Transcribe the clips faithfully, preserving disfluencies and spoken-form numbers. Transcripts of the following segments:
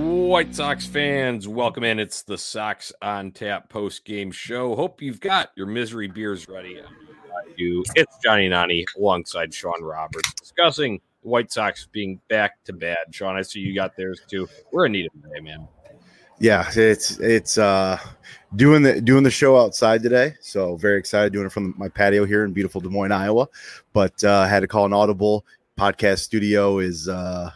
White Sox fans, welcome in. It's the Sox on Tap post-game show. Hope you've got your misery beers ready. It's Johnny Nani alongside Sean Roberts discussing the White Sox being back to bad. Sean, I see you got theirs too. We're in need of today, man. Yeah, it's it's uh, doing the doing the show outside today, so very excited doing it from my patio here in beautiful Des Moines, Iowa. But uh, had to call an audible. Podcast studio is. Uh,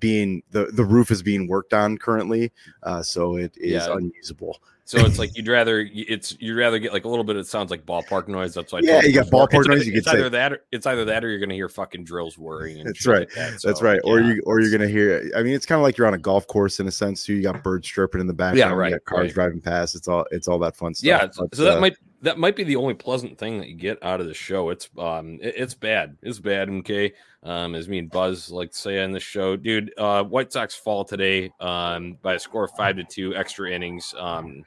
Being the, the roof is being worked on currently, uh, so it is yeah. unusable. So it's like you'd rather it's you'd rather get like a little bit. It sounds like ballpark noise. That's why yeah, you got ballpark it's noise. Either, you it's either say. that or, it's either that or you're gonna hear fucking drills whirring. And that's right. Like that. so, that's right. Yeah, or you or you're gonna hear. I mean, it's kind of like you're on a golf course in a sense too. You got birds chirping in the background. Yeah, right. You got cars right. driving past. It's all it's all that fun stuff. Yeah. But, so that uh, might that might be the only pleasant thing that you get out of the show. It's um it, it's bad. It's bad. Okay. Um, as me and Buzz like to say on this show, dude, uh, White Sox fall today um, by a score of five to two, extra innings. Um,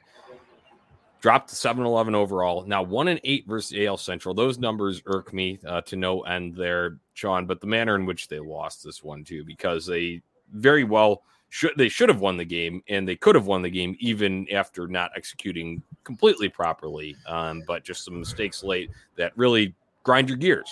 dropped to seven eleven overall. Now one and eight versus A L Central. Those numbers irk me uh, to no end there, Sean. But the manner in which they lost this one too, because they very well should they should have won the game, and they could have won the game even after not executing completely properly. Um, but just some mistakes late that really grind your gears.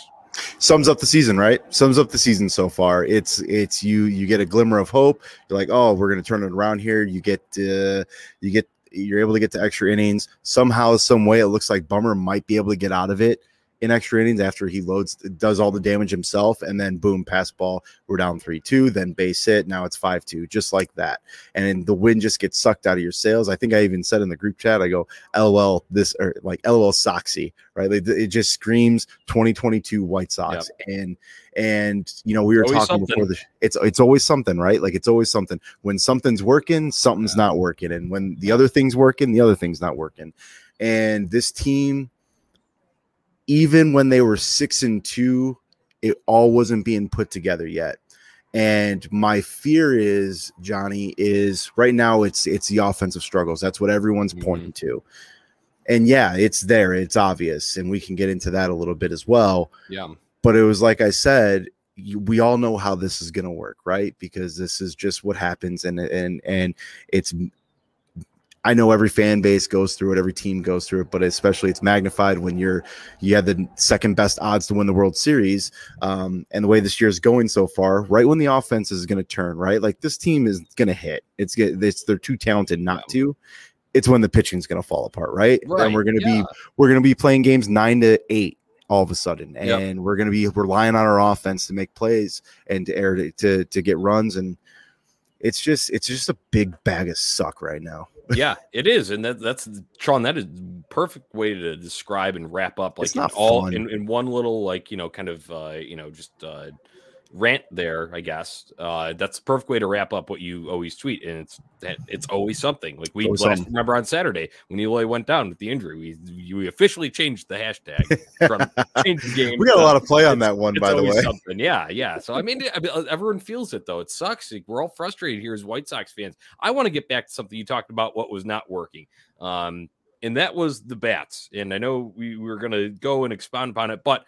Sums up the season, right? Sums up the season so far. It's it's you you get a glimmer of hope. You're like, oh, we're gonna turn it around here. You get uh, you get you're able to get to extra innings somehow, some way. It looks like Bummer might be able to get out of it in extra innings after he loads does all the damage himself, and then boom, pass ball. We're down three two, then base hit. Now it's five two, just like that. And the wind just gets sucked out of your sails. I think I even said in the group chat, I go, "LOL this," or like "LOL Soxy." Right? It just screams twenty twenty-two White Sox. Yep. And and you know we were talking something. before the sh- it's it's always something, right? Like it's always something. When something's working, something's yeah. not working, and when the other thing's working, the other thing's not working. And this team. Even when they were six and two, it all wasn't being put together yet. And my fear is, Johnny, is right now it's it's the offensive struggles. That's what everyone's mm-hmm. pointing to. And yeah, it's there. It's obvious. And we can get into that a little bit as well. Yeah. But it was like I said, you, we all know how this is going to work, right? Because this is just what happens. And and and it's – I know every fan base goes through it, every team goes through it, but especially it's magnified when you're you have the second best odds to win the World Series. Um, and the way this year is going so far, right when the offense is going to turn, right, like this team is going to hit. It's it's they're too talented not to. It's when the pitching is going to fall apart, right? right and we're going to yeah. be we're going to be playing games nine to eight all of a sudden, and yep. we're going to be relying on our offense to make plays and to air to, to to get runs, and it's just it's just a big bag of suck right now. Yeah, it is. And that, that's, Sean, that is a perfect way to describe and wrap up like in all in, in one little like, you know, kind of, uh, you know, just uh, rant there, I guess. Uh, that's the perfect way to wrap up what you always tweet. And it's that it's always something like we last something. remember on Saturday when Eloy went down with the injury. We we officially changed the hashtag. From, changed the game. We got a lot of play on that one, by the way. Something. Yeah, yeah. So, I mean, everyone feels it, though. It sucks. Like, we're all frustrated here as White Sox fans. I want to get back to something you talked about, what was not working. Um, and that was the bats. And I know we, we were going to go and expound upon it, but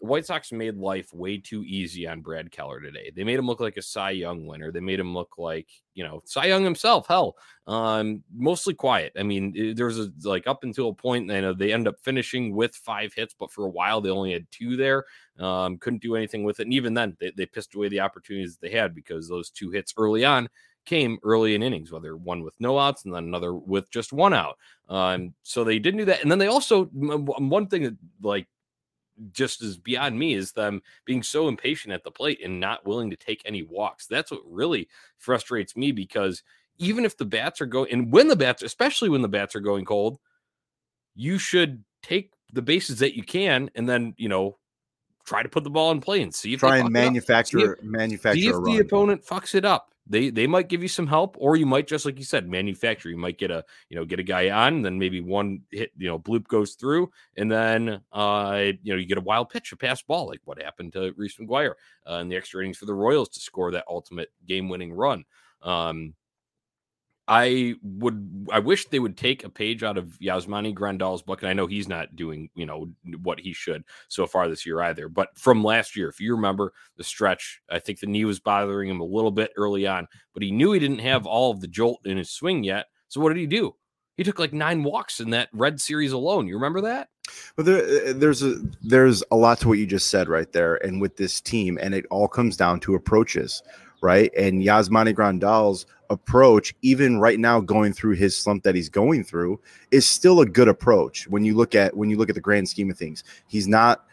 the White Sox made life way too easy on Brad Keller today. They made him look like a Cy Young winner. They made him look like, you know, Cy Young himself, hell, um, mostly quiet. I mean, there was a, like up until a point, I know they end up finishing with five hits, but for a while they only had two there. Um, couldn't do anything with it. And even then they, they pissed away the opportunities that they had because those two hits early on came early in innings, whether one with no outs and then another with just one out. Um, so they didn't do that. And then they also, one thing that like, just is beyond me is them being so impatient at the plate and not willing to take any walks. That's what really frustrates me, because even if the bats are going, and when the bats, especially when the bats are going cold, you should take the bases that you can and then, you know, try to put the ball in play and see if try and manufacture manufacture. See if the opponent fucks it up. They they might give you some help, or you might, just like you said, manufacture. You might get a you know get a guy on, and then maybe one hit, you know, bloop goes through, and then uh you know you get a wild pitch, a pass ball, like what happened to Reese McGuire uh, in the extra innings for the Royals to score that ultimate game winning run. Um, I would, I wish they would take a page out of Yasmani Grandal's book. And I know he's not doing, you know, what he should so far this year either, but from last year, if you remember the stretch, I think the knee was bothering him a little bit early on, but he knew he didn't have all of the jolt in his swing yet. So what did he do? He took like nine walks in that Red Series alone. You remember that? Well, there, there's a, there's a lot to what you just said right there. And with this team, and it all comes down to approaches, right? And Yasmani Grandal's approach, even right now going through his slump that he's going through, is still a good approach when you look at when you look at the grand scheme of things. He's not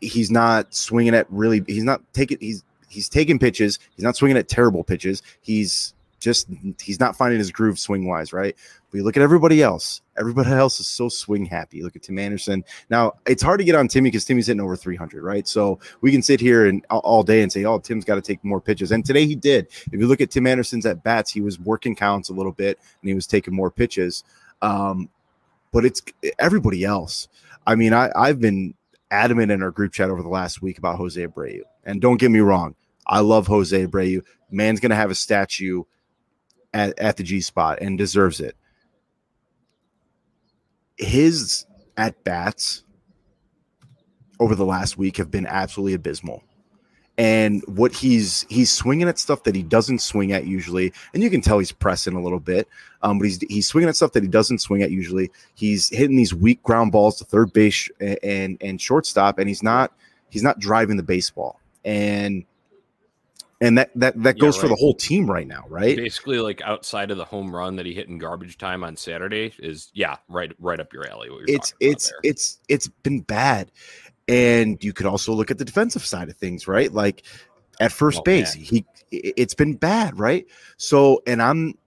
he's not swinging at really he's not taking he's he's taking pitches. He's not swinging at terrible pitches. He's just he's not finding his groove swing wise, right? But you look at everybody else. Everybody else is so swing happy. You look at Tim Anderson. Now, it's hard to get on Timmy because Timmy's hitting over three hundred, right? So we can sit here and all day and say, oh, Tim's got to take more pitches. And today he did. If you look at Tim Anderson's at bats, he was working counts a little bit and he was taking more pitches. Um, but it's everybody else. I mean, I, I've been adamant in our group chat over the last week about Jose Abreu. And don't get me wrong, I love Jose Abreu. Man's going to have a statue at, at the G spot and deserves it. His at-bats over the last week have been absolutely abysmal. And what he's he's swinging at stuff that he doesn't swing at usually. And you can tell he's pressing a little bit. Um, but he's he's swinging at stuff that he doesn't swing at usually. He's hitting these weak ground balls to third base and and, and shortstop, and he's not he's not driving the baseball. And And that that, that goes yeah, right. for the whole team right now, right? Basically, like outside of the home run that he hit in garbage time on Saturday is, yeah, right right up your alley. What you're it's it's about there. it's it's been bad. And you could also look at the defensive side of things, right? Like at first oh, base, man. he it's been bad, right? So, and I'm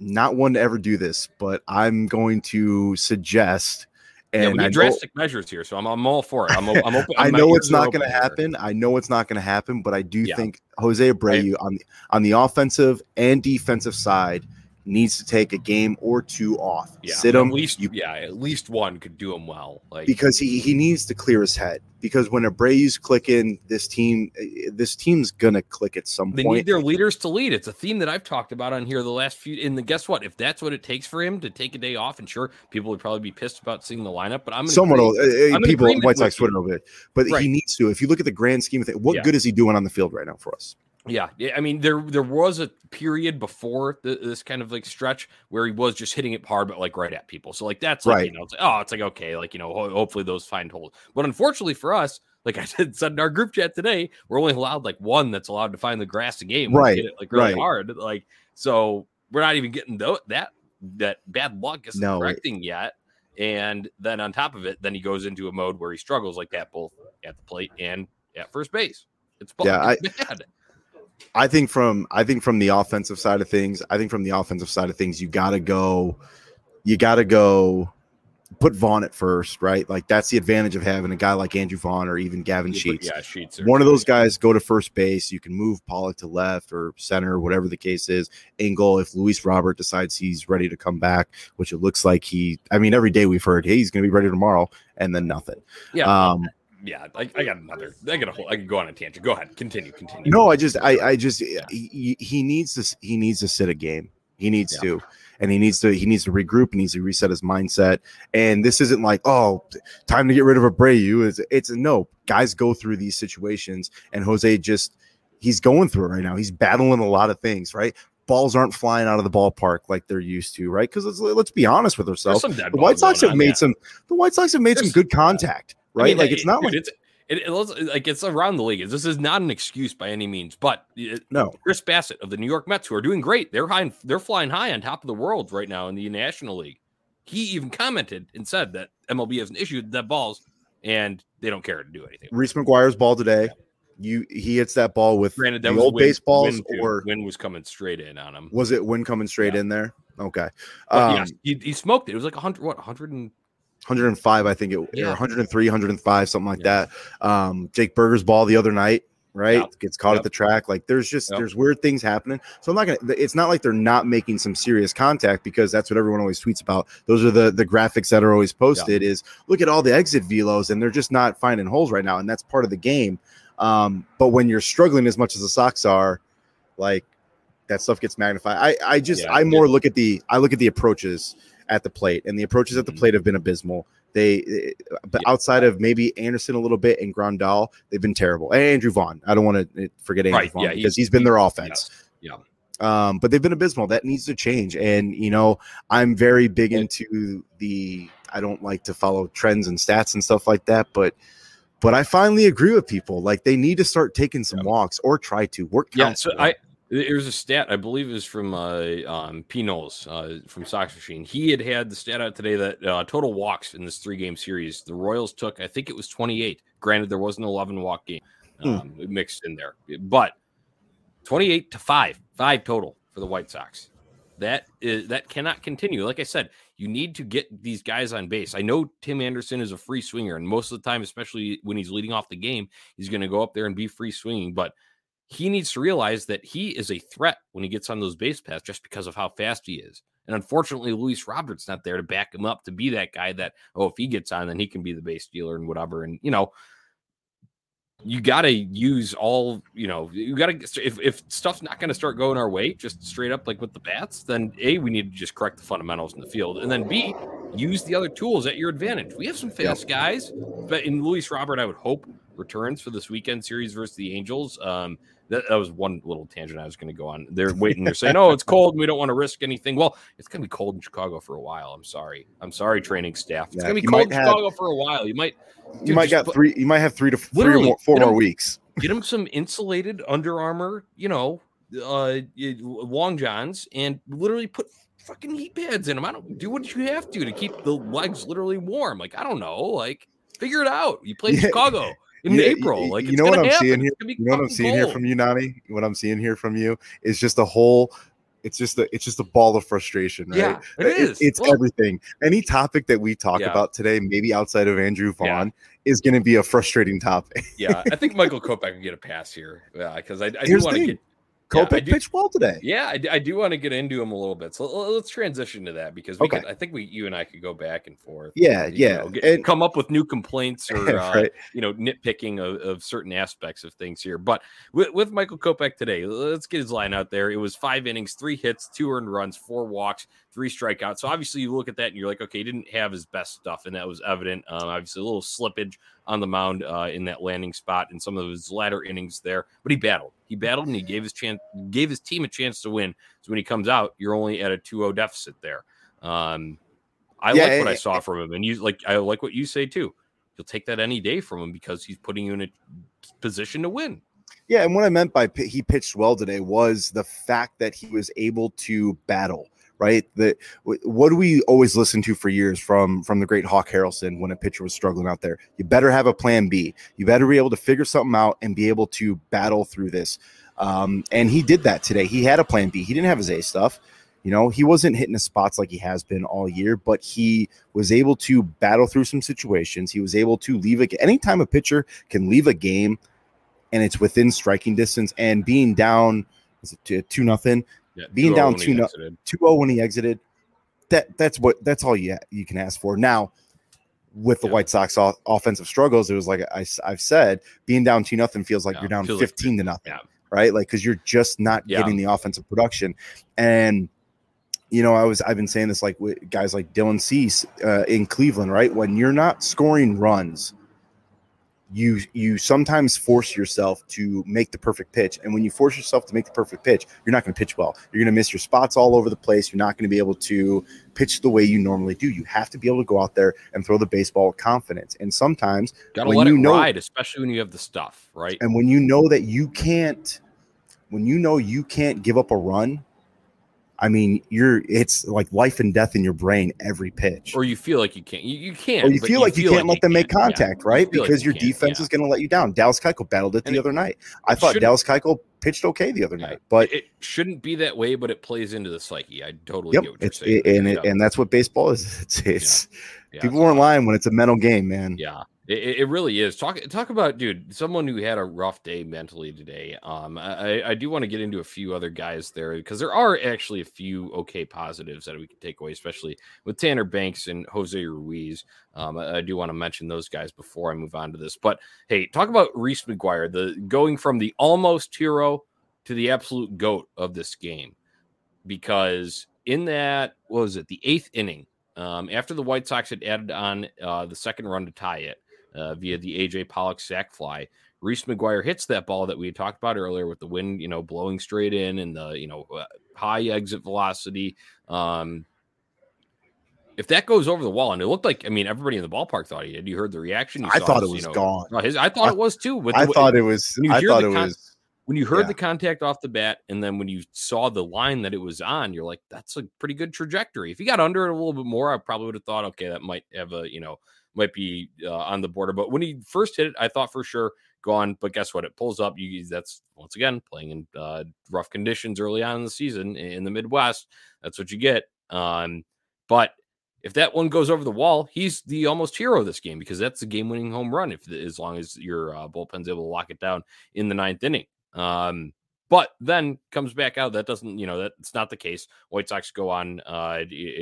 not one to ever do this, but I'm going to suggest. And yeah, we need I drastic know, measures here, so I'm I'm all for it. I'm, I'm open. I'm I know it's not going to happen. I know it's not going to happen, but I do yeah. think Jose Abreu and, on the, on the offensive and defensive side needs to take a game or two off. Yeah, sit him. At least, you, yeah, at least one could do him well. Like because he he needs to clear his head. Because when Abreu's clicking, this team this team's going to click at some they point. They need their leaders to lead. It's a theme that I've talked about on here the last few. And the, guess what? If that's what it takes for him to take a day off, and sure, people would probably be pissed about seeing the lineup, but I'm someone will, uh, people on White Sox Twitter over it. But right. he needs to. If you look at the grand scheme of it, what yeah. good is he doing on the field right now for us? Yeah, I mean, there there was a period before the, this kind of like stretch where he was just hitting it hard, but like right at people. So like that's like, right. you know, it's like, oh, it's like, okay, like, you know, ho- hopefully those find hold. But unfortunately for us, like I said, said in our group chat today, we're only allowed like one that's allowed to find the grass a game. Right. Hit it, like really right. hard. Like, so we're not even getting th- that that bad luck is no, correcting it- yet. And then on top of it, then he goes into a mode where he struggles like that both at the plate and at first base. It's both yeah, it's I- bad. I think from I think from the offensive side of things, I think from the offensive side of things, you gotta go, you gotta go, put Vaughn at first, right? Like that's the advantage of having a guy like Andrew Vaughn or even Gavin Sheets. Yeah, Sheets. One of those guys go to first base. You can move Pollock to left or center, whatever the case is. Engel, if Luis Robert decides he's ready to come back, which it looks like he. I mean, every day we've heard, hey, he's gonna be ready tomorrow, and then nothing. Yeah. Um, Yeah, I, I got another. I got a whole. I can go on a tangent. Go ahead, continue, continue. No, I just, I, I just, yeah. he, he needs to, he needs to sit a game. He needs yeah. to, and he needs to, he needs to regroup. He needs to reset his mindset. And this isn't like, oh, time to get rid of Abreu. It's, it's no. Guys go through these situations, and Jose just, he's going through it right now. He's battling a lot of things, right? Balls aren't flying out of the ballpark like they're used to, right? Because let's, let's be honest with ourselves. The White Sox have on, made yeah. some. The White Sox have made There's some good contact. Right, I mean, like it's not dude, like it's it, it, like it's around the league. This is not an excuse by any means, but it, no, Chris Bassett of the New York Mets, who are doing great, they're high, they're flying high on top of the world right now in the National League. He even commented and said that M L B has an issue with dead balls, and they don't care to do anything. Reese McGuire's ball today. Yeah. You he hits that ball with Granted, that the old wind, baseballs wind, or wind was coming straight in on him. Was it wind coming straight yeah. in there? Okay. Um, yeah, he, he smoked it. It was like one hundred, what, one hundred and one hundred five, I think it yeah. or one hundred three, one hundred five, something like yeah. that. Um, Jake Berger's ball the other night, right? Yep. Gets caught yep. at the track. Like there's just yep. there's weird things happening. So I'm not gonna. It's not like they're not making some serious contact, because that's what everyone always tweets about. Those are the the graphics that are always posted. Yep. Is look at all the exit velos, and they're just not finding holes right now, and that's part of the game. Um, but when you're struggling as much as the Sox are, like that stuff gets magnified. I I just yeah, I more yeah. look at the I look at the approaches at the plate, and the approaches at the plate have been abysmal. They, but yeah. outside of maybe Anderson a little bit and Grandal, they've been terrible. And Andrew Vaughn, I don't want to forget Andrew right. Vaughn yeah, because he's, he's been their offense. Yeah. yeah. Um, but they've been abysmal. That needs to change. And you know, I'm very big yeah. into the. I don't like to follow trends and stats and stuff like that, but. But I finally agree with people. Like they need to start taking some yeah. walks or try to work. Yeah. So I there's a stat I believe is from uh, um, P. Knowles uh, from Sox Machine. He had had the stat out today that uh, total walks in this three game series the Royals took. I think it was twenty-eight. Granted, there was an eleven walk game um, hmm. mixed in there, but twenty-eight to five, five total for the White Sox. That is that cannot continue. Like I said, you need to get these guys on base. I know Tim Anderson is a free swinger, and most of the time, especially when he's leading off the game, he's going to go up there and be free swinging. But he needs to realize that he is a threat when he gets on those base paths just because of how fast he is. And unfortunately, Luis Robert's not there to back him up to be that guy that, oh, if he gets on, then he can be the base stealer and whatever. And, you know, you got to use all, you know, you got to, if, if stuff's not going to start going our way, just straight up like with the bats, then A, we need to just correct the fundamentals in the field. And then B, use the other tools at your advantage. We have some fast guys, but in Luis Robert, I would hope returns for this weekend series versus the Angels. Um, that, that was one little tangent I was going to go on. They're waiting. They're saying, oh, it's cold and we don't want to risk anything. Well, it's going to be cold in Chicago for a while. I'm sorry. I'm sorry, training staff. It's yeah, going to be cold in Chicago have, for a while. You might, dude, you might got put, three. You might have three to three or more, four more weeks. Get them some insulated Under Armour, you know, uh, long johns, and literally put fucking heat pads in them. I don't do what you have to to keep the legs literally warm. Like I don't know. Like figure it out. You play yeah. Chicago. In yeah, April, like you know what I'm happen. seeing here. You know what I'm seeing cold. here from you, Nani. What I'm seeing here from you is just a whole. It's just the. It's just a ball of frustration, right? Yeah, it, it is. It's well, everything. Any topic that we talk yeah. about today, maybe outside of Andrew Vaughn, yeah. is going to be a frustrating topic. yeah, I think Michael Kopech can get a pass here. Yeah, because I, I do want to get. Kopech yeah, pitched well today. Yeah, I, I do want to get into him a little bit. So let's transition to that because we okay. could, I think we, you and I could go back and forth. Yeah, and, yeah. Know, get, and, come up with new complaints or, right. uh, you know, nitpicking of, of certain aspects of things here. But with, with Michael Kopech today, let's get his line out there. It was five innings, three hits, two earned runs, four walks, three strikeouts. So obviously you look at that and you're like, okay, he didn't have his best stuff. And that was evident. Um, obviously a little slippage on the mound uh, in that landing spot in some of his latter innings there, but he battled. He battled and he gave his chance, gave his team a chance to win. So when he comes out, you're only at a two oh deficit there. Um, I yeah, like what yeah, I saw yeah. from him, and you like I like what you say too. You'll take that any day from him because he's putting you in a position to win. Yeah, and what I meant by he pitched well today was the fact that he was able to battle. Right, that what do we always listen to for years from from the great Hawk Harrelson when a pitcher was struggling out there? You better have a plan B. You better be able to figure something out and be able to battle through this. Um, and he did that today. He had a plan B. He didn't have his A stuff. You know, he wasn't hitting his spots like he has been all year, but he was able to battle through some situations. He was able to leave it. Anytime a pitcher can leave a game and it's within striking distance and being down is it two, two nothing. Yeah, being down two oh when he exited, that that's what that's all you you can ask for. Now, with the yeah. White Sox off, offensive struggles, it was like I, I've said, being down two nothing feels like yeah, you're down fifteen like, to nothing, yeah. right? Like because you're just not yeah. getting the offensive production. And you know, I was I've been saying this like with guys like Dylan Cease uh, in Cleveland, right? When you're not scoring runs, you you sometimes force yourself to make the perfect pitch. And when you force yourself to make the perfect pitch, you're not going to pitch well. You're going to miss your spots all over the place. You're not going to be able to pitch the way you normally do. You have to be able to go out there and throw the baseball with confidence. And sometimes got to let it ride, especially when you have the stuff, right? And when you know that you can't, when you know you can't give up a run, I mean, you're it's like life and death in your brain every pitch. Or you feel like you can't. You, you can't. Or you feel you like feel you can't like let them make can. contact, yeah. right? You because like your you defense yeah. is going to let you down. Dallas Keuchel battled it and the it, other night. I thought Dallas Keuchel pitched okay the other night, but it shouldn't be that way. But it plays into the psyche. I totally yep, get what you're saying. It, and it, and that's what baseball is. It's, it's yeah. Yeah, people weren't lying awesome. when it's a mental game, man. Yeah. It, it really is. Talk talk about, dude, someone who had a rough day mentally today. Um, I, I do want to get into a few other guys there because there are actually a few okay positives that we can take away, especially with Tanner Banks and Jose Ruiz. Um, I, I do want to mention those guys before I move on to this. But, hey, talk about Reese McGuire, the going from the almost hero to the absolute GOAT of this game. Because in that, what was it, the eighth inning, um, after the White Sox had added on uh, the second run to tie it, Uh, via the A J Pollock sack fly, Reese McGuire hits that ball that we had talked about earlier with the wind, you know, blowing straight in and the, you know, uh, high exit velocity. Um, if that goes over the wall, and it looked like, I mean, everybody in the ballpark thought he did. You heard the reaction. You I saw thought his, it was you know, gone. His, I thought I, it was too. When, I thought it was. I thought it con- was. When you heard yeah. the contact off the bat, and then when you saw the line that it was on, you're like, that's a pretty good trajectory. If he got under it a little bit more, I probably would have thought, okay, that might have a, you know, might be uh, on the border. But when he first hit it, I thought for sure gone, but guess what? It pulls up. You that's once again playing in uh, rough conditions early on in the season in the Midwest. That's what you get. Um, but if that one goes over the wall, he's the almost hero of this game because that's the game winning home run. If as long as your uh, bullpen's able to lock it down in the ninth inning. Um, But then comes back out. That doesn't, you know, that's not the case. White Sox go on uh,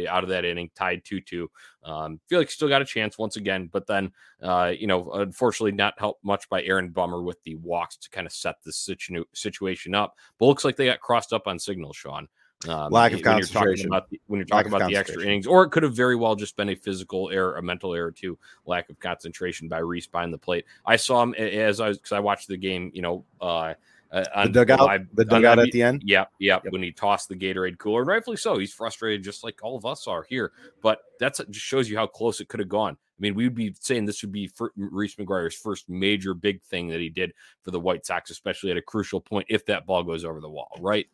out of that inning, tied two two. Um, feel like still got a chance once again. But then, uh, you know, unfortunately not helped much by Aaron Bummer with the walks to kind of set the situ- situation up. But looks like they got crossed up on signals, Sean. Um, Lack of concentration. You're about the, when you're talking Lack about the extra innings, or it could have very well just been a physical error, a mental error too. Lack of concentration by Reese behind the plate. I saw him as I was, because I watched the game, you know, uh, Uh, on, the dugout, well, I, the dugout I mean, at the end. Yeah, yeah. Yep. When he tossed the Gatorade cooler, and rightfully so, he's frustrated, just like all of us are here. But that just shows you how close it could have gone. I mean, we'd be saying this would be Reese McGuire's first major big thing that he did for the White Sox, especially at a crucial point. If that ball goes over the wall, right?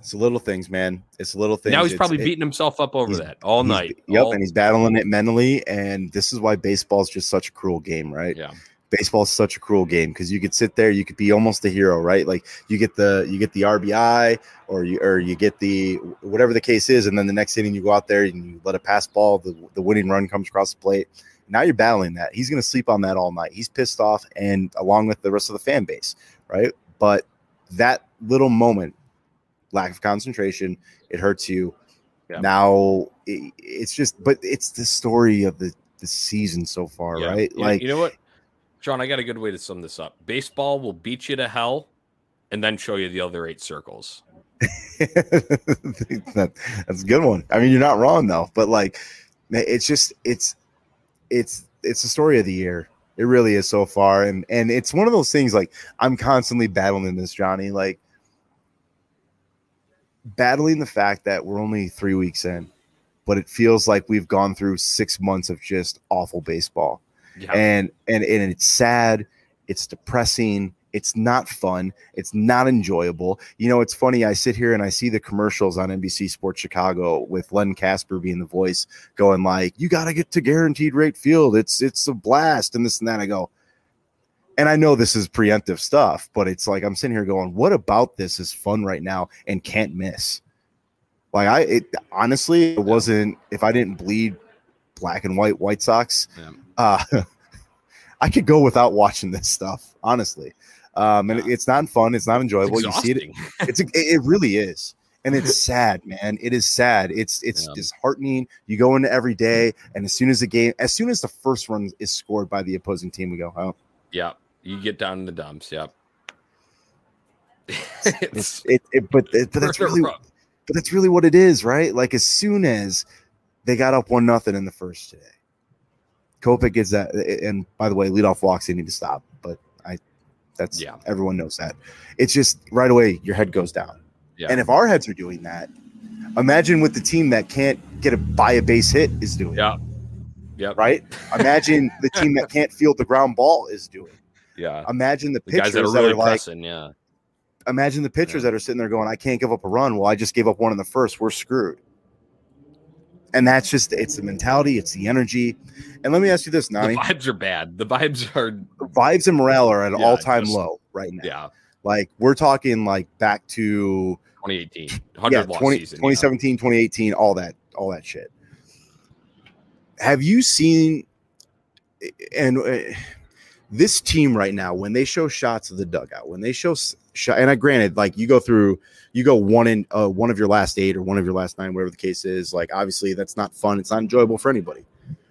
It's little things, man. It's little things. Now he's it's, probably it, beating himself up over that all night. Yep, all, and he's battling it mentally, and this is why baseball is just such a cruel game, right? Yeah. Baseball is such a cruel game because you could sit there, you could be almost a hero, right? Like you get the you get the R B I or you or you get the whatever the case is, and then the next inning you go out there and you let a pass ball, the, the winning run comes across the plate. Now you're battling that. He's gonna sleep on that all night. He's pissed off, and along with the rest of the fan base, right? But that little moment, lack of concentration, it hurts you. Yeah. Now it, it's just, but it's the story of the the season so far, yeah. right? Yeah. Like you know what? Sean, I got a good way to sum this up. Baseball will beat you to hell and then show you the other eight circles. That's a good one. I mean, you're not wrong, though. But, like, it's just it's it's it's the story of the year. It really is so far. And, and it's one of those things, like, I'm constantly battling this, Johnny. Like, battling the fact that we're only three weeks in, but it feels like we've gone through six months of just awful baseball. Yeah. And, and and it's sad, it's depressing, it's not fun, it's not enjoyable. You know, it's funny, I sit here and I see the commercials on N B C Sports Chicago with Len Casper being the voice going like, you got to get to Guaranteed Rate Field, it's it's a blast and this and that. I go, and I know this is preemptive stuff, but it's like I'm sitting here going, what about this is fun right now and can't miss? Like I it, honestly, it wasn't, if I didn't bleed black and white White Sox, yeah. Uh, I could go without watching this stuff, honestly. Um, and yeah. it, it's not fun. It's not enjoyable. It's you see it. It's it, it really is, and it's sad, man. It is sad. It's it's yeah. disheartening. You go into every day, and as soon as the game, as soon as the first run is scored by the opposing team, we go, oh, yeah. You get down in the dumps, yeah. it's, it, it, but it, but that's really, but that's really what it is, right? Like as soon as they got up one nothing in the first today. Kopech gets that, and by the way, leadoff walks, they need to stop. But I, that's yeah. everyone knows that. It's just right away your head goes down. Yeah. And if our heads are doing that, imagine what the team that can't get a buy a base hit is doing. Yeah, yeah. Right. Imagine the team that can't field the ground ball is doing. Yeah. Imagine the, the pitchers guys that are, really that are like, pressing, yeah. imagine the pitchers yeah. that are sitting there going, I can't give up a run. Well, I just gave up one in the first. We're screwed. And that's just, it's the mentality, it's the energy. And let me ask you this, Nani. The vibes are bad. The vibes are. The vibes and morale are at an yeah, all-time just, low right now. Yeah. Like, we're talking, like, back to. twenty eighteen. Yeah, twenty, season, twenty seventeen, yeah. twenty eighteen, all that, all that shit. Have you seen, and uh, this team right now, when they show shots of the dugout, when they show shot, and I granted, like you go through, you go one in uh, one of your last eight or one of your last nine, whatever the case is. Like, obviously that's not fun. It's not enjoyable for anybody. But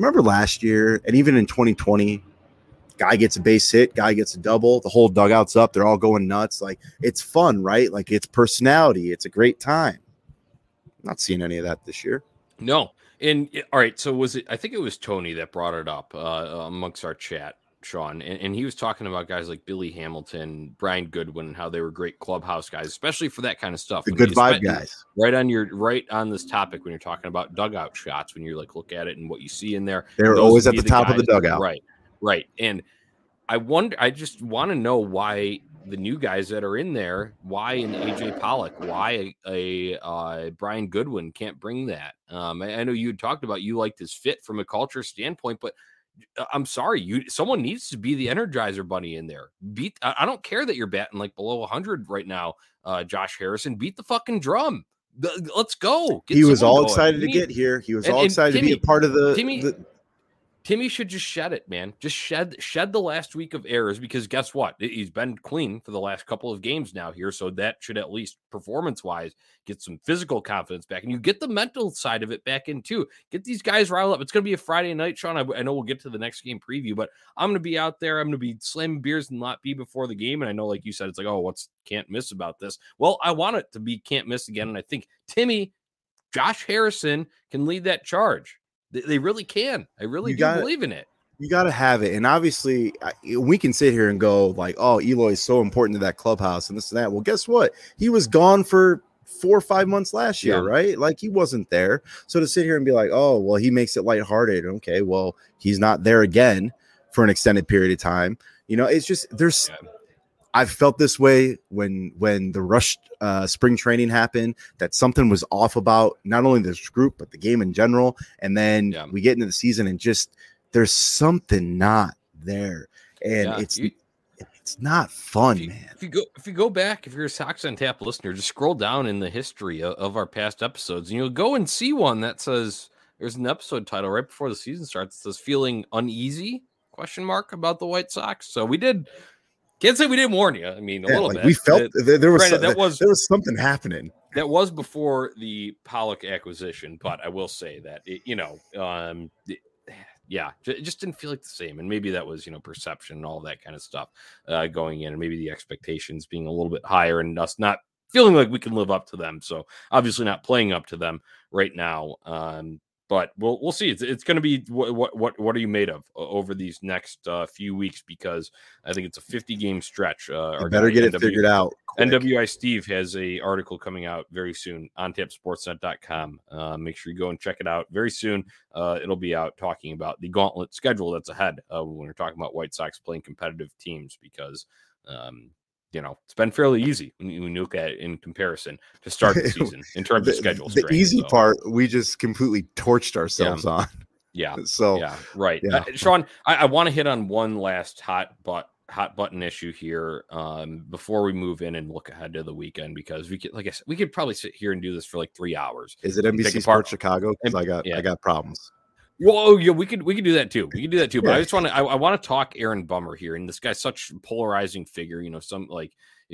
remember last year, and even in twenty twenty, guy gets a base hit, guy gets a double, the whole dugout's up. They're all going nuts. Like, it's fun, right? Like, it's personality. It's a great time. I'm not seeing any of that this year. No. And all right. So was it, I think it was Tony that brought it up uh, amongst our chat, Sean, and, and he was talking about guys like Billy Hamilton, Brian Goodwin, and how they were great clubhouse guys, especially for that kind of stuff. The good vibe guys. Right on your right on this topic when you're talking about dugout shots, when you're like, look at it and what you see in there. They're always at the top of the dugout. Right, right. And I wonder, I just want to know why the new guys that are in there, why an A J Pollock, why a, a uh, Brian Goodwin can't bring that. Um, I, I know you talked about you liked his fit from a culture standpoint, but I'm sorry, you someone needs to be the Energizer Bunny in there. Beat, I don't care that you're batting like below one hundred right now, uh, Josh Harrison. Beat the fucking drum. The, let's go. Get he was all going. excited Timmy, to get here. He was and, all excited Timmy, to be a part of the. Timmy, the... Timmy should just shed it, man. Just shed shed the last week of errors, because guess what? He's been clean for the last couple of games now here, so that should at least performance-wise get some physical confidence back, and you get the mental side of it back in too. Get these guys riled up. It's going to be a Friday night, Sean. I, I know we'll get to the next game preview, but I'm going to be out there. I'm going to be slamming beers and lot B before the game, and I know, like you said, it's like, oh, what's can't miss about this? Well, I want it to be can't miss again, and I think Timmy, Josh Harrison can lead that charge. They really can. I really you do gotta, believe in it. You got to have it. And obviously, I, we can sit here and go like, oh, Eloy is so important to that clubhouse and this and that. Well, guess what? He was gone for four or five months last year, yeah. right? Like, he wasn't there. So to sit here and be like, oh, well, he makes it lighthearted. Okay, well, he's not there again for an extended period of time. You know, it's just there's yeah. – I've felt this way when when the rushed uh, spring training happened, that something was off about not only this group, but the game in general. And then yeah. we get into the season and just there's something not there. And yeah, it's you, it's not fun, if you, man. If you go if you go back, if you're a Socks on Tap listener, just scroll down in the history of, of our past episodes and you'll go and see one that says there's an episode title right before the season starts that says feeling uneasy question mark about the White Sox. So we did Can't say we didn't warn you. I mean, a yeah, little like bit. We felt it, there, there, was granted, some, that was, there was something happening. That was before the Pollock acquisition, but I will say that, it, you know, um, it, yeah, it just didn't feel like the same. And maybe that was, you know, perception and all that kind of stuff uh, going in, and maybe the expectations being a little bit higher and us not feeling like we can live up to them. So obviously not playing up to them right now. Um, but we'll we'll see. It's it's going to be what what what are you made of over these next uh, few weeks, because I think it's a fifty game stretch. Uh, you better get N W, it figured out. Quick. N W I Steve has a article coming out very soon on on tap sports net dot com. Uh, make sure you go and check it out very soon. Uh, it'll be out talking about the gauntlet schedule that's ahead uh, when we're talking about White Sox playing competitive teams, because. Um, You know, it's been fairly easy when you look at it in comparison to start the season in terms the, of schedules. The strength, easy so. part, we just completely torched ourselves yeah. on. Yeah. So, yeah, right. Yeah. Uh, Sean, I, I want to hit on one last hot but hot button issue here um, before we move in and look ahead to the weekend, because we could, like I said, we could probably sit here and do this for like three hours. Is it N B C Sports Chicago? Because I got, yeah. I got problems. Well, yeah, we could we could do that too. We could do that too. But I just want to I, I want to talk Aaron Bummer here, and this guy's such a polarizing figure. You know, some like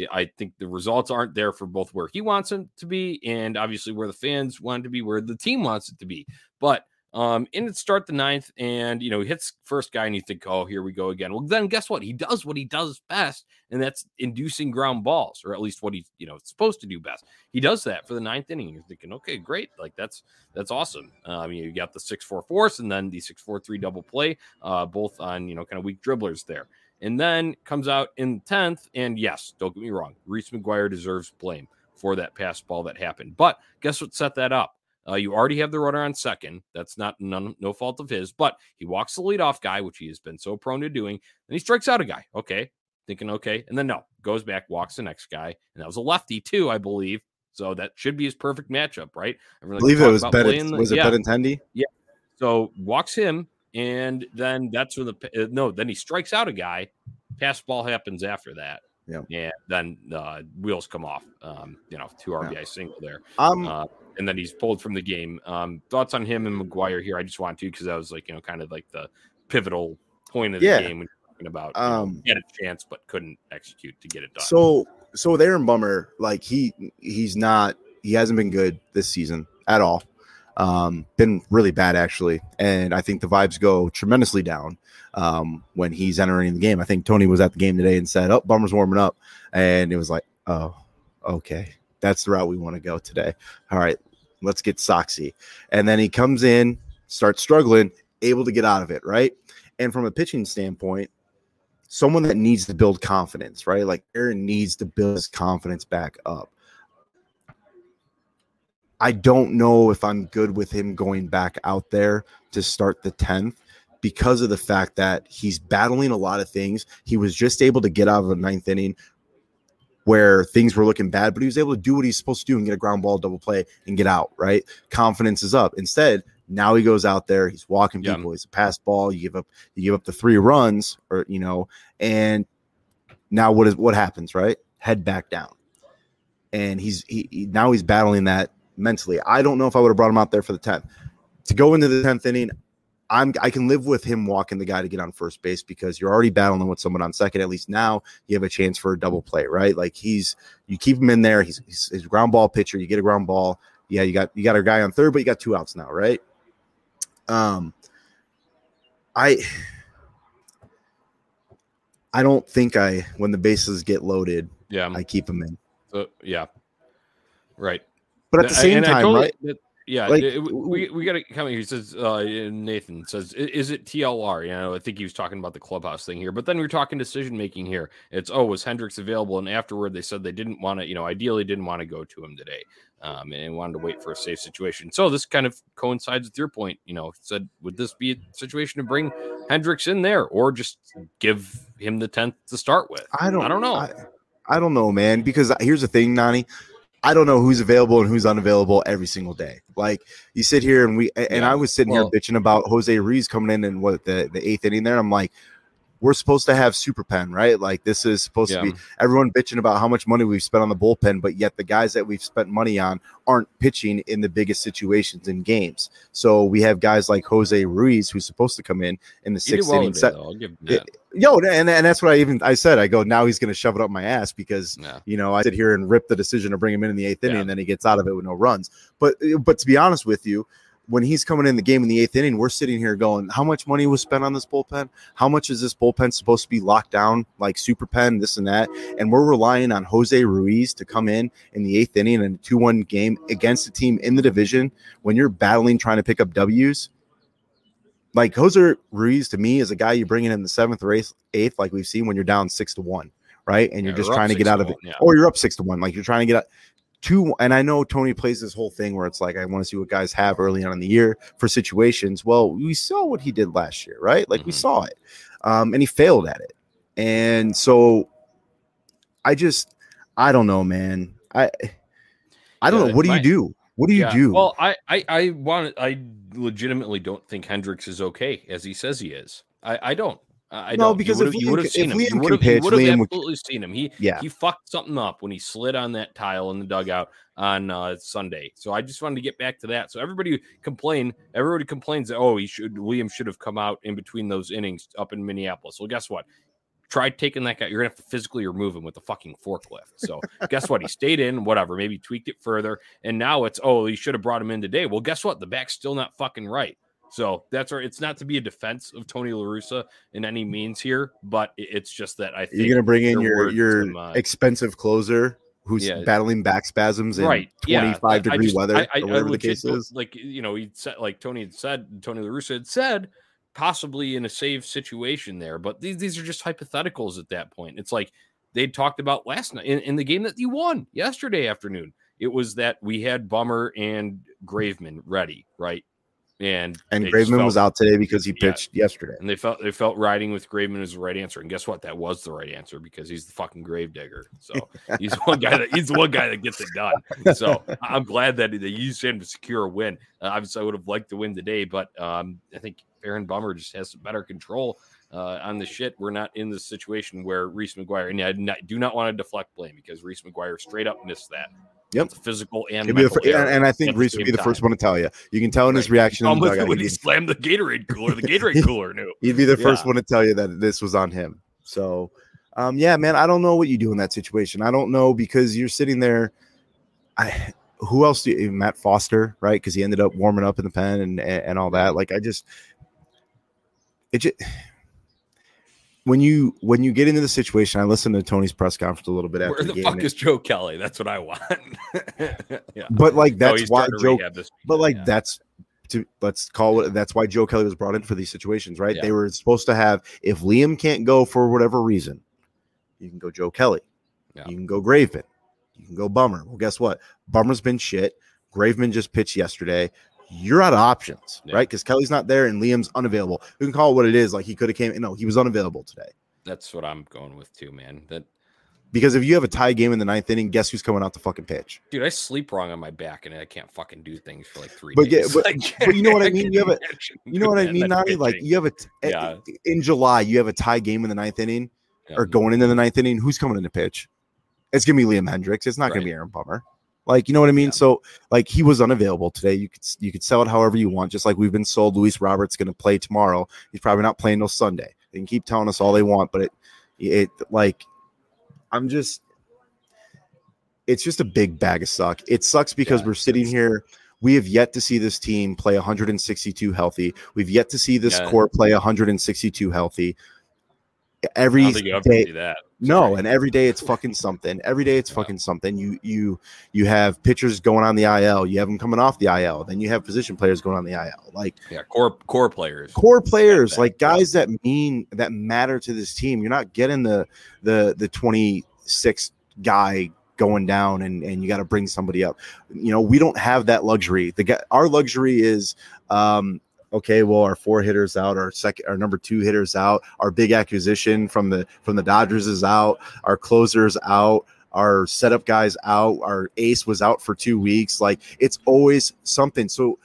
I think the results aren't there for both where he wants them to be, and obviously where the fans want it to be, where the team wants it to be. But um, in it start the ninth, and you know he hits first guy, and you think, oh, here we go again. Well, then guess what? He does what he does best, and that's inducing ground balls, or at least what he you know supposed to do best. He does that for the ninth inning, and you're thinking, okay, great, like that's that's awesome. Um, you got the six four force, and then the six four three double play, uh, both on you know kind of weak dribblers there, and then comes out in the tenth, and yes, don't get me wrong, Reese McGuire deserves blame for that pass ball that happened, but guess what set that up? Uh, you already have the runner on second. That's not none, no fault of his, but he walks the leadoff guy, which he has been so prone to doing. Then he strikes out a guy. Okay. Thinking, okay. And then no, goes back, walks the next guy. And that was a lefty too, I believe. So that should be his perfect matchup, right? I really believe it was Benintendi. Was it Benintendi? Yeah. So walks him, and then that's when the no. Then he strikes out a guy. Pass ball happens after that. Yeah. And then the uh, wheels come off. Um, you know, two R B I yeah. single there. Um. Uh, and then he's pulled from the game. Um, thoughts on him and McGuire here? I just want to because that was like you know kind of like the pivotal point of the yeah. game when you're talking about um you know, had a chance but couldn't execute to get it done. So. So with Aaron Bummer, like he he's not he hasn't been good this season at all. Um, been really bad actually, and I think the vibes go tremendously down um, when he's entering the game. I think Tony was at the game today and said, "Oh, Bummer's warming up," and it was like, "Oh, okay, that's the route we want to go today. All right, let's get Soxy." And then he comes in, starts struggling, able to get out of it, right? And from a pitching standpoint. Someone that needs to build confidence, right? Like Aaron needs to build his confidence back up. I don't know if I'm good with him going back out there to start the tenth because of the fact that he's battling a lot of things. He was just able to get out of the ninth inning where things were looking bad, but he was able to do what he's supposed to do and get a ground ball, double play, and get out, right? Confidence is up. Instead, now he goes out there, he's walking people, yeah. he's a pass ball, you give up you give up the three runs, or you know, and now what is what happens, right? Head back down. And he's he, he now he's battling that mentally. I don't know if I would have brought him out there for the tenth. To go into the tenth inning, I'm I can live with him walking the guy to get on first base because you're already battling with someone on second. At least now you have a chance for a double play, right? Like he's you keep him in there, he's he's, he's a ground ball pitcher, you get a ground ball. Yeah, you got you got a guy on third, but you got two outs now, right? Um, I, I don't think I, when the bases get loaded, yeah, I keep them in. So, yeah. Right. But at the same I, time, totally, right? It, yeah. Like, it, we, we got to come here. He says, uh, Nathan says, is it T L R? You know, I think he was talking about the clubhouse thing here, but then we're talking decision-making here. It's, oh, was Hendricks available? And afterward, they said they didn't want to, you know, ideally didn't want to go to him today. Um, and wanted to wait for a safe situation. So this kind of coincides with your point, you know, said, would this be a situation to bring Hendricks in there or just give him the tenth to start with? I don't, I don't know. I, I don't know, man, because here's the thing, Nani, I don't know who's available and who's unavailable every single day. Like you sit here and we, and yeah, I was sitting well, here bitching about Jose Ruiz coming in and what the, the eighth inning there. I'm like, we're supposed to have Super Pen, right? Like this is supposed yeah. to be everyone bitching about how much money we've spent on the bullpen, but yet the guys that we've spent money on aren't pitching in the biggest situations in games. So we have guys like Jose Ruiz, who's supposed to come in in the sixth well inning. Set, I'll give him that. It, yo, and, and that's what I even I said. I go, now he's going to shove it up my ass because yeah. you know I sit here and rip the decision to bring him in in the eighth yeah. inning, and then he gets out of it with no runs. But but to be honest with you. When he's coming in the game in the eighth inning, we're sitting here going, how much money was spent on this bullpen? How much is this bullpen supposed to be locked down, like Super Pen, this and that? And we're relying on Jose Ruiz to come in in the eighth inning in a two one game against a team in the division when you're battling trying to pick up W's. Like Jose Ruiz, to me, is a guy you bring in in the seventh or eighth, eighth like we've seen when you're down six to one, right? And yeah, you're just trying to get out of it. Yeah. Or you're up six to one, like you're trying to get out. Two, and I know Tony plays this whole thing where it's like, I want to see what guys have early on in the year for situations. Well, we saw what he did last year, right? Like mm-hmm. we saw it um, and he failed at it. And so I just, I don't know, man. I, I don't yeah, know. What do my, you do? What do you yeah. do? Well, I, I, I want, I legitimately don't think Hendricks is okay as he says he is. I, I don't. I know because if you would have seen him, you would have absolutely seen him. He yeah. he fucked something up when he slid on that tile in the dugout on uh, Sunday. So I just wanted to get back to that. So everybody complain, everybody complains that oh he should Williams should have come out in between those innings up in Minneapolis. Well, guess what? Try taking that guy. You're gonna have to physically remove him with a fucking forklift. So guess what? He stayed in, whatever. Maybe tweaked it further, and now it's oh he should have brought him in today. Well, guess what? The back's still not fucking right. So that's our, it's not to be a defense of Tony La Russa in any means here, but it's just that I think you're going to bring in your, your and, uh, expensive closer who's yeah. battling back spasms in right. twenty-five yeah. degree I just, weather. I, I, or whatever I the case is. Like, you know, he said, like Tony had said, Tony La Russa had said, possibly in a save situation there, but these, these are just hypotheticals at that point. It's like they talked about last night in, in the game that you won yesterday afternoon. It was that we had Bummer and Graveman ready, right? And and Graveman felt, was out today because he pitched yeah, yesterday. And they felt they felt riding with Graveman is the right answer. And guess what? That was the right answer because he's the fucking Gravedigger. So he's one guy that he's one guy that gets it done. So I'm glad that they used him to secure a win. Uh, obviously, I would have liked to win today, but um, I think Aaron Bummer just has some better control uh, on the shit. We're not in the situation where Reese McGuire, and I do not, do not want to deflect blame because Reese McGuire straight up missed that. Yep, it's physical and fr- and, and I think Reese would be the time. first one to tell you. You can tell in his right. reaction on when he, he slammed the Gatorade cooler. The Gatorade cooler knew. He'd be the yeah. first one to tell you that this was on him. So, um, yeah, man, I don't know what you do in that situation. I don't know because you're sitting there. I who else do you, Matt Foster, right? Because he ended up warming up in the pen and and, and all that. Like I just, it just. When you when you get into the situation, I listened to Tony's press conference a little bit after Where the, the game. Where the fuck is Joe Kelly? That's what I want. yeah. But like that's no, why Joe. This, but like yeah. that's to let's call it. That's why Joe Kelly was brought in for these situations, right? Yeah. They were supposed to have if Liam can't go for whatever reason, you can go Joe Kelly, yeah. you can go Graveman, you can go Bummer. Well, guess what? Bummer's been shit. Graveman just pitched yesterday. You're out of options, yeah. right? Because Kelly's not there and Liam's unavailable. We can call it what it is. Like he could have came. No, he was unavailable today. That's what I'm going with too, man. That because if you have a tie game in the ninth inning, guess who's coming out to fucking pitch? Dude, I sleep wrong on my back and I can't fucking do things for like three but, days. Yeah, but, but you know what I mean. You have a, you know what I mean, Nani? Like you have a t- yeah. in July, you have a tie game in the ninth inning yeah. or going into the ninth inning. Who's coming in to pitch? It's gonna be Liam Hendricks. It's not right. gonna be Aaron Bummer. Like, you know what I mean? Yeah. So, like, he was unavailable today. You could you could sell it however you want, just like we've been sold. Luis Robert's going to play tomorrow. He's probably not playing till Sunday. They can keep telling us all they want, but it, it like, I'm just, it's just a big bag of suck. It sucks because yeah, we're sitting here. We have yet to see this team play one sixty-two healthy. We've yet to see this yeah. core play one sixty-two healthy. Every I don't think you day, do that. No, right. and every day it's fucking something. Every day it's yeah. fucking something. You you you have pitchers going on the I L. You have them coming off the I L. Then you have position players going on the I L. Like yeah, core core players, core players, yeah, like guys yeah. that mean that matter to this team. You're not getting the the the twenty-sixth guy going down, and and you got to bring somebody up. You know we don't have that luxury. The guy, our luxury is. um Okay, well, our four hitters out, our second, our number two hitters out, our big acquisition from the from the Dodgers is out, our closers out, our setup guys out, our ace was out for two weeks. Like it's always something. So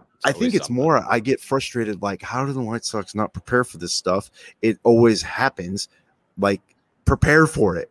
it's I think it's something. more. I get frustrated. Like, how do the White Sox not prepare for this stuff? It always happens. Like, prepare for it,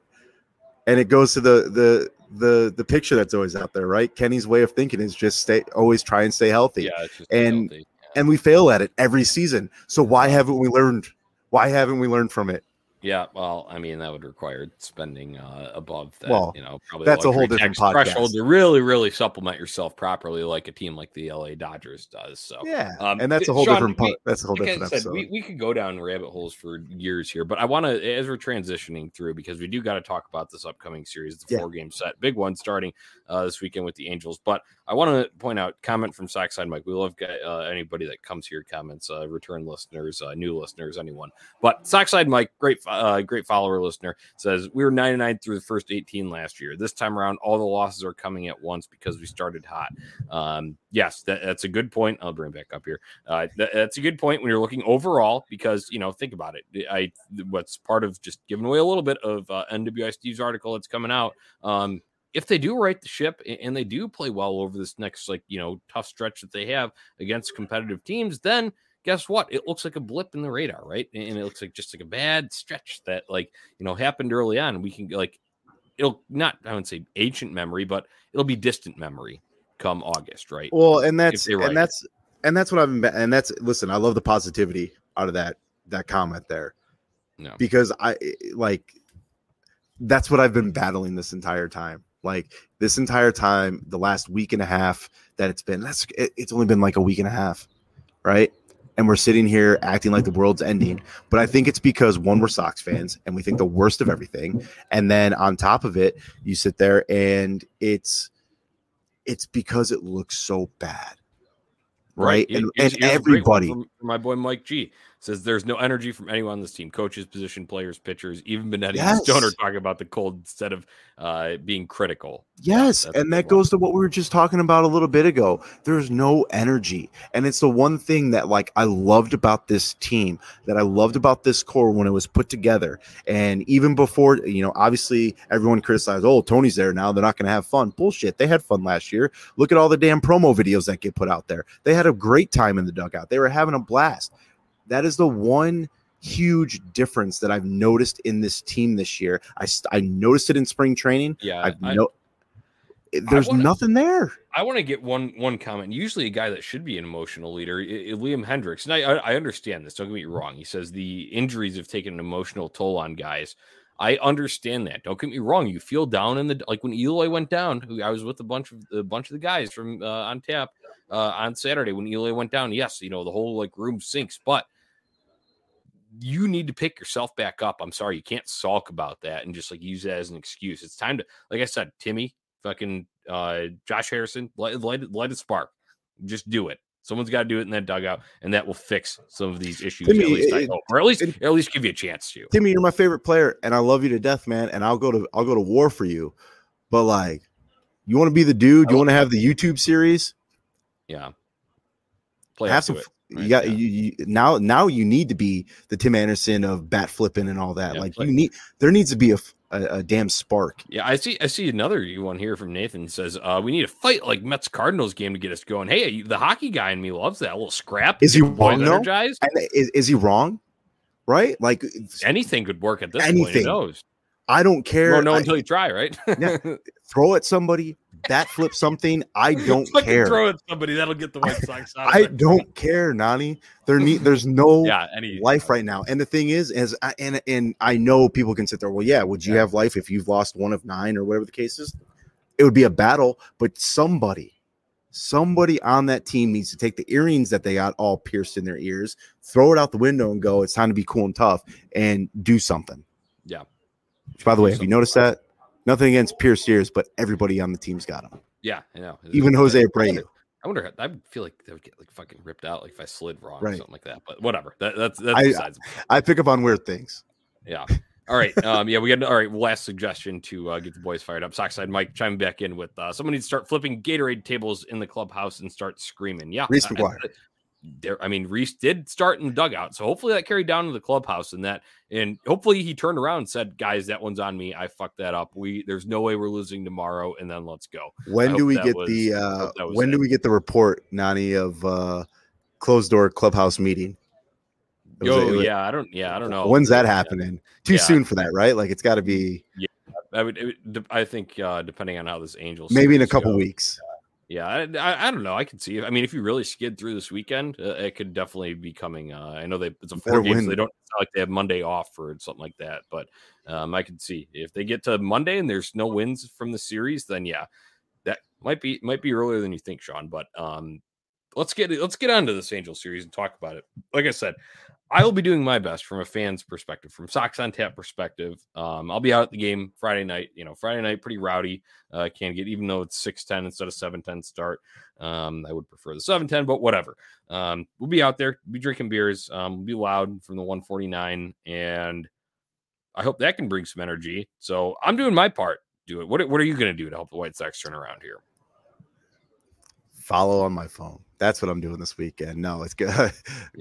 and it goes to the the. the the picture that's always out there, right? Kenny's way of thinking is just stay always try and stay healthy. Yeah, it's just and healthy. Yeah. and we fail at it every season. So why haven't we learned? Why haven't we learned from it? Yeah, well, I mean that would require spending uh, above that. Well, you know, probably that's a whole different threshold to really, really supplement yourself properly, like a team like the L A Dodgers does. So yeah, um, and that's a whole Sean, different. We, that's a whole like different. I said, episode. We, we could go down rabbit holes for years here, but I want to as we're transitioning through because we do got to talk about this upcoming series, the yeah. four game set, big one starting uh, this weekend with the Angels. But I want to point out comment from Sockside Mike. We love uh, anybody that comes here, comments, uh, return listeners, uh, new listeners, anyone. But Sockside Mike, great. Uh, great follower listener says we were nine and nine through the first eighteen last year. This time around, all the losses are coming at once because we started hot. Um, yes, that, that's a good point. I'll bring it back up here. Uh, that, that's a good point when you're looking overall because you know think about it. I what's part of just giving away a little bit of uh, N W I Steve's article that's coming out. Um, if they do right the ship and they do play well over this next like you know tough stretch that they have against competitive teams, then. Guess what? It looks like a blip in the radar, right? And it looks like just like a bad stretch that like, you know, happened early on. We can like, it'll not, I wouldn't say ancient memory, but it'll be distant memory come August, right? Well, and that's, and that's, and that's what I've been, and that's, listen, I love the positivity out of that, that comment there. No. Because I like, that's what I've been battling this entire time. Like this entire time, the last week and a half that it's been, that's, it, it's only been like a week and a half, right? And we're sitting here acting like the world's ending. But I think it's because, one, we're Sox fans, and we think the worst of everything. And then on top of it, you sit there, and it's it's because it looks so bad. Right? right. And, it, and everybody. From, from my boy Mike G. It says there's no energy from anyone on this team. Coaches, position players, pitchers, even Benetti yes. and Stoner talking about the cold instead of uh, being critical. Yes, yeah, and that goes to what we were just talking about a little bit ago. There's no energy, and it's the one thing that like I loved about this team, that I loved about this core when it was put together. And even before, you know, obviously everyone criticized, oh, Tony's there now, they're not going to have fun. Bullshit. They had fun last year. Look at all the damn promo videos that get put out there. They had a great time in the dugout. They were having a blast. That is the one huge difference that I've noticed in this team this year. I I noticed it in spring training. Yeah, I've no. There's wanna, nothing there. I want to get one one comment. Usually a guy that should be an emotional leader, I, I, Liam Hendricks. And I, I understand this. Don't get me wrong. He says the injuries have taken an emotional toll on guys. I understand that. Don't get me wrong. You feel down in the, like when Eloy went down, who I was with a bunch of a bunch of the guys from uh, on tap uh, on Saturday when Eloy went down. Yes, you know, the whole like room sinks, but you need to pick yourself back up. I'm sorry. You can't sulk about that and just like use that as an excuse. It's time to, like I said, Timmy, fucking uh, Josh Harrison, light, light, light a spark. Just do it. Someone's got to do it in that dugout, and that will fix some of these issues. Timmy, at least it, I hope. Or at least it, at least give you a chance to. Timmy, you're my favorite player, and I love you to death, man. And I'll go to I'll go to war for you. But like, you want to be the dude. You want to have the YouTube series. Yeah. Play have some. It, right? You got yeah. you, you now. Now you need to be the Tim Anderson of bat flipping and all that. Yeah, like play. you need. There needs to be a. A, a damn spark. Yeah, I see. I see another one here from Nathan. It says uh, we need a fight like Mets Cardinals game to get us going. Hey, the hockey guy in me loves that a little scrap. Is he wrong though? And is, is he wrong? Right? Like anything could work at this anything. point. Who knows? I don't care. Well, no, until I, you try, right? Yeah, throw at somebody, bat flip something. I don't care. Throw at somebody that'll get the White Sox out. I don't care, Nani. There need, there's no yeah, any, life right now. And the thing is, is I, and and I know people can sit there. Well, yeah, would you yeah. have life if you've lost one of nine or whatever the case is? It would be a battle, but somebody. Somebody on that team needs to take the earrings that they got all pierced in their ears, throw it out the window and go, it's time to be cool and tough and do something. Yeah. Which, by the way, have you noticed that? Nothing against pierced ears, but everybody on the team's got them. Yeah, I know. Even Jose Abreu. I wonder. I feel like they would get like fucking ripped out, like if I slid wrong right. or something like that. But whatever. That, that's that's I, besides. I pick up on weird things. Yeah. All right. Um. Yeah. We got all right. Last suggestion to uh, get the boys fired up. Sockside Mike chime back in with uh, someone needs to start flipping Gatorade tables in the clubhouse and start screaming. Yeah. Reese McGuire. I, I, There, I mean, Reese did start in the dugout, so hopefully that carried down to the clubhouse, and that, and hopefully he turned around and said, "Guys, that one's on me. I fucked that up. We there's no way we're losing tomorrow, and then let's go." When I do we get was, the uh, when it. do we get the report, Nani, of uh, closed door clubhouse meeting? Oh yeah, I don't yeah I don't know when's that happening. Yeah. Too yeah. soon for that, right? Like it's got to be. Yeah, I would. It, I think uh, depending on how this Angels maybe in a couple goes, weeks. Uh, Yeah, I, I, I don't know. I could see. I mean, if you really skid through this weekend, uh, it could definitely be coming. Uh, I know they it's a four game, so they don't it's not like they have Monday off or something like that. But um, I could see if they get to Monday and there's no wins from the series, then yeah, that might be might be earlier than you think, Sean. But um, let's get let's get on to this Angels series and talk about it. Like I said, I will be doing my best from a fan's perspective, from Socks on Tap perspective. Um, I'll be out at the game Friday night. You know, Friday night, pretty rowdy. Uh, can get, even though it's six ten instead of seven ten start. Um, I would prefer the seven ten, but whatever. Um, we'll be out there, be drinking beers, um, we'll be loud from the one forty-nine, and I hope that can bring some energy. So I'm doing my part. Do it. What, what are you going to do to help the White Sox turn around here? Follow on my phone. That's what I'm doing this weekend. No, it's good. Yeah.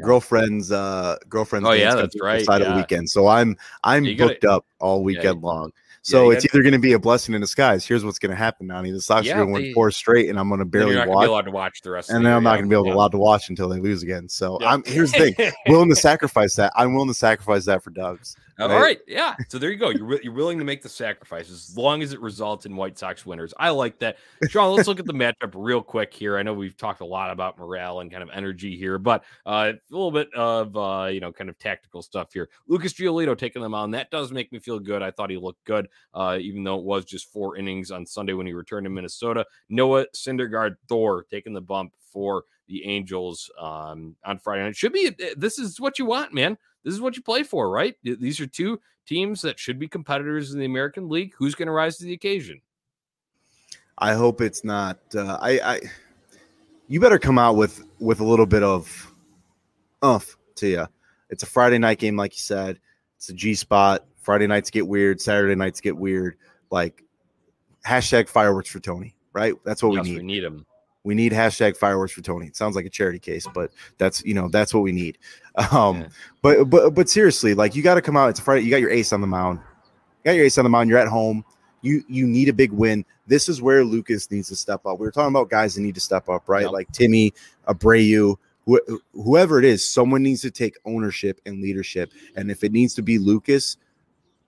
Girlfriend's uh girlfriend's oh yeah, that's right. Side yeah. of the weekend. So I'm I'm you booked gotta, up all weekend yeah, long. So yeah, it's gotta, either going to be a blessing in disguise. Here's what's going to happen, Nani. The Sox yeah, are going to win four straight, and I'm going to barely you're not watch. Be allowed to watch the rest. And of then I'm not going to be able yeah. to allowed to watch until they lose again. So yeah. I'm here's the thing. willing to sacrifice that. I'm willing to sacrifice that for Dubs. Right? All right, yeah. So there you go. You're you're willing to make the sacrifice as long as it results in White Sox winners. I like that. Sean, let's look at the matchup real quick here. I know we've talked a lot about morale and kind of energy here, but uh, a little bit of uh, you know, kind of tactical stuff here. Lucas Giolito taking them on. That does make me feel good. I thought he looked good, uh, even though it was just four innings on Sunday when he returned to Minnesota. Noah Syndergaard, Thor, taking the bump for the Angels um, on Friday night. Should be this is what you want, man. This is what you play for, right? These are two teams that should be competitors in the American League. Who's going to rise to the occasion? I hope it's not. Uh, I, I, you better come out with with a little bit of oomph to you. It's a Friday night game, like you said. It's a G spot. Friday nights get weird. Saturday nights get weird. Like hashtag fireworks for Tony, right? That's what yes, we need. We need him. We need hashtag fireworks for Tony. It sounds like a charity case, but that's, you know, that's what we need. Um, yeah. But but but seriously, like you got to come out. It's Friday. You got your ace on the mound. You got your ace on the mound. You're at home. You you need a big win. This is where Lucas needs to step up. We were talking about guys that need to step up, right? Yep. Like Timmy, Abreu, wh- whoever it is, someone needs to take ownership and leadership. And if it needs to be Lucas,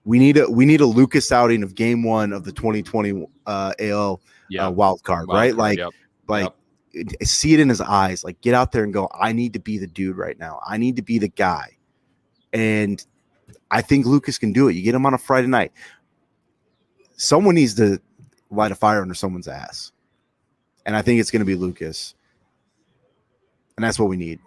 we need a we need a Lucas outing of Game One of the twenty twenty uh, A L yep. uh, wild card, wild right? Card, like. Yep. Like yep. see it in his eyes, like get out there and go, I need to be the dude right now. I need to be the guy. And I think Lucas can do it. You get him on a Friday night. Someone needs to light a fire under someone's ass. And I think it's going to be Lucas. And that's what we need.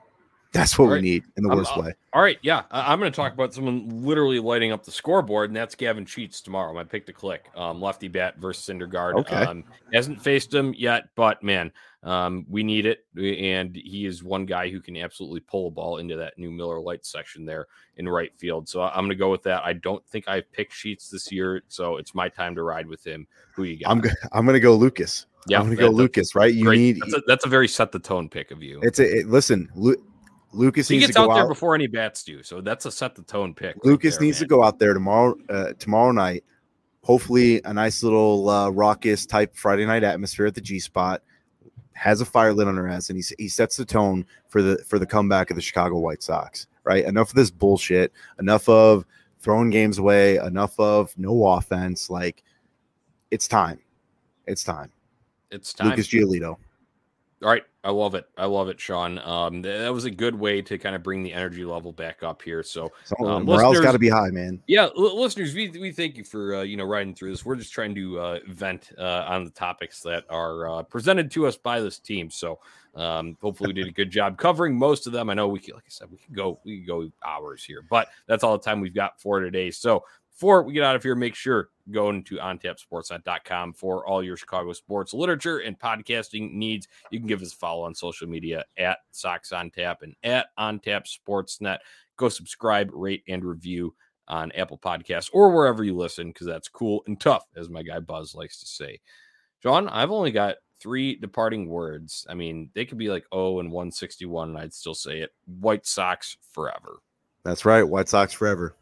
That's what right. we need in the worst I'm, way. All right. Yeah. I'm going to talk about someone literally lighting up the scoreboard, and that's Gavin Sheets tomorrow. My pick to click. Um, lefty bat versus Syndergaard. Okay. Um, hasn't faced him yet, but man, um, we need it. And he is one guy who can absolutely pull a ball into that new Miller Lite section there in right field. So I'm going to go with that. I don't think I've picked Sheets this year, so it's my time to ride with him. Who you got? I'm, go- I'm going to go Lucas. Yeah. I'm going to go Lucas, right? You great. need that's a, that's a very set the tone pick of you. It's a it, listen, Lu- Lucas he needs gets to go out there out. before any bats do, so that's a set the tone pick. Lucas right there, needs man. to go out there tomorrow, uh, tomorrow night. Hopefully, a nice little uh, raucous type Friday night atmosphere at the G spot. Has a fire lit on her ass, and he he sets the tone for the for the comeback of the Chicago White Sox. Right? Enough of this bullshit. Enough of throwing games away. Enough of no offense. Like it's time. It's time. It's time. Lucas Giolito. All right. I love it. I love it, Sean. Um, that was a good way to kind of bring the energy level back up here. So um, morale's got to be high, man. Yeah. L- listeners, we, we thank you for, uh, you know, riding through this. We're just trying to uh, vent uh, on the topics that are uh, presented to us by this team. So um, hopefully we did a good job covering most of them. I know we can, like I said, we can go, we can go hours here, but that's all the time we've got for today. So before we get out of here, make sure going to on tap sports net dot com for all your Chicago sports literature and podcasting needs. You can give us a follow on social media at Socks on Tap and at on tap sports net. Go subscribe, rate, and review on Apple Podcasts or wherever you listen, because that's cool and tough, as my guy Buzz likes to say. John, I've only got three departing words. I mean, they could be like oh and one sixty-one, and I'd still say it. White Sox forever. That's right. White Sox forever.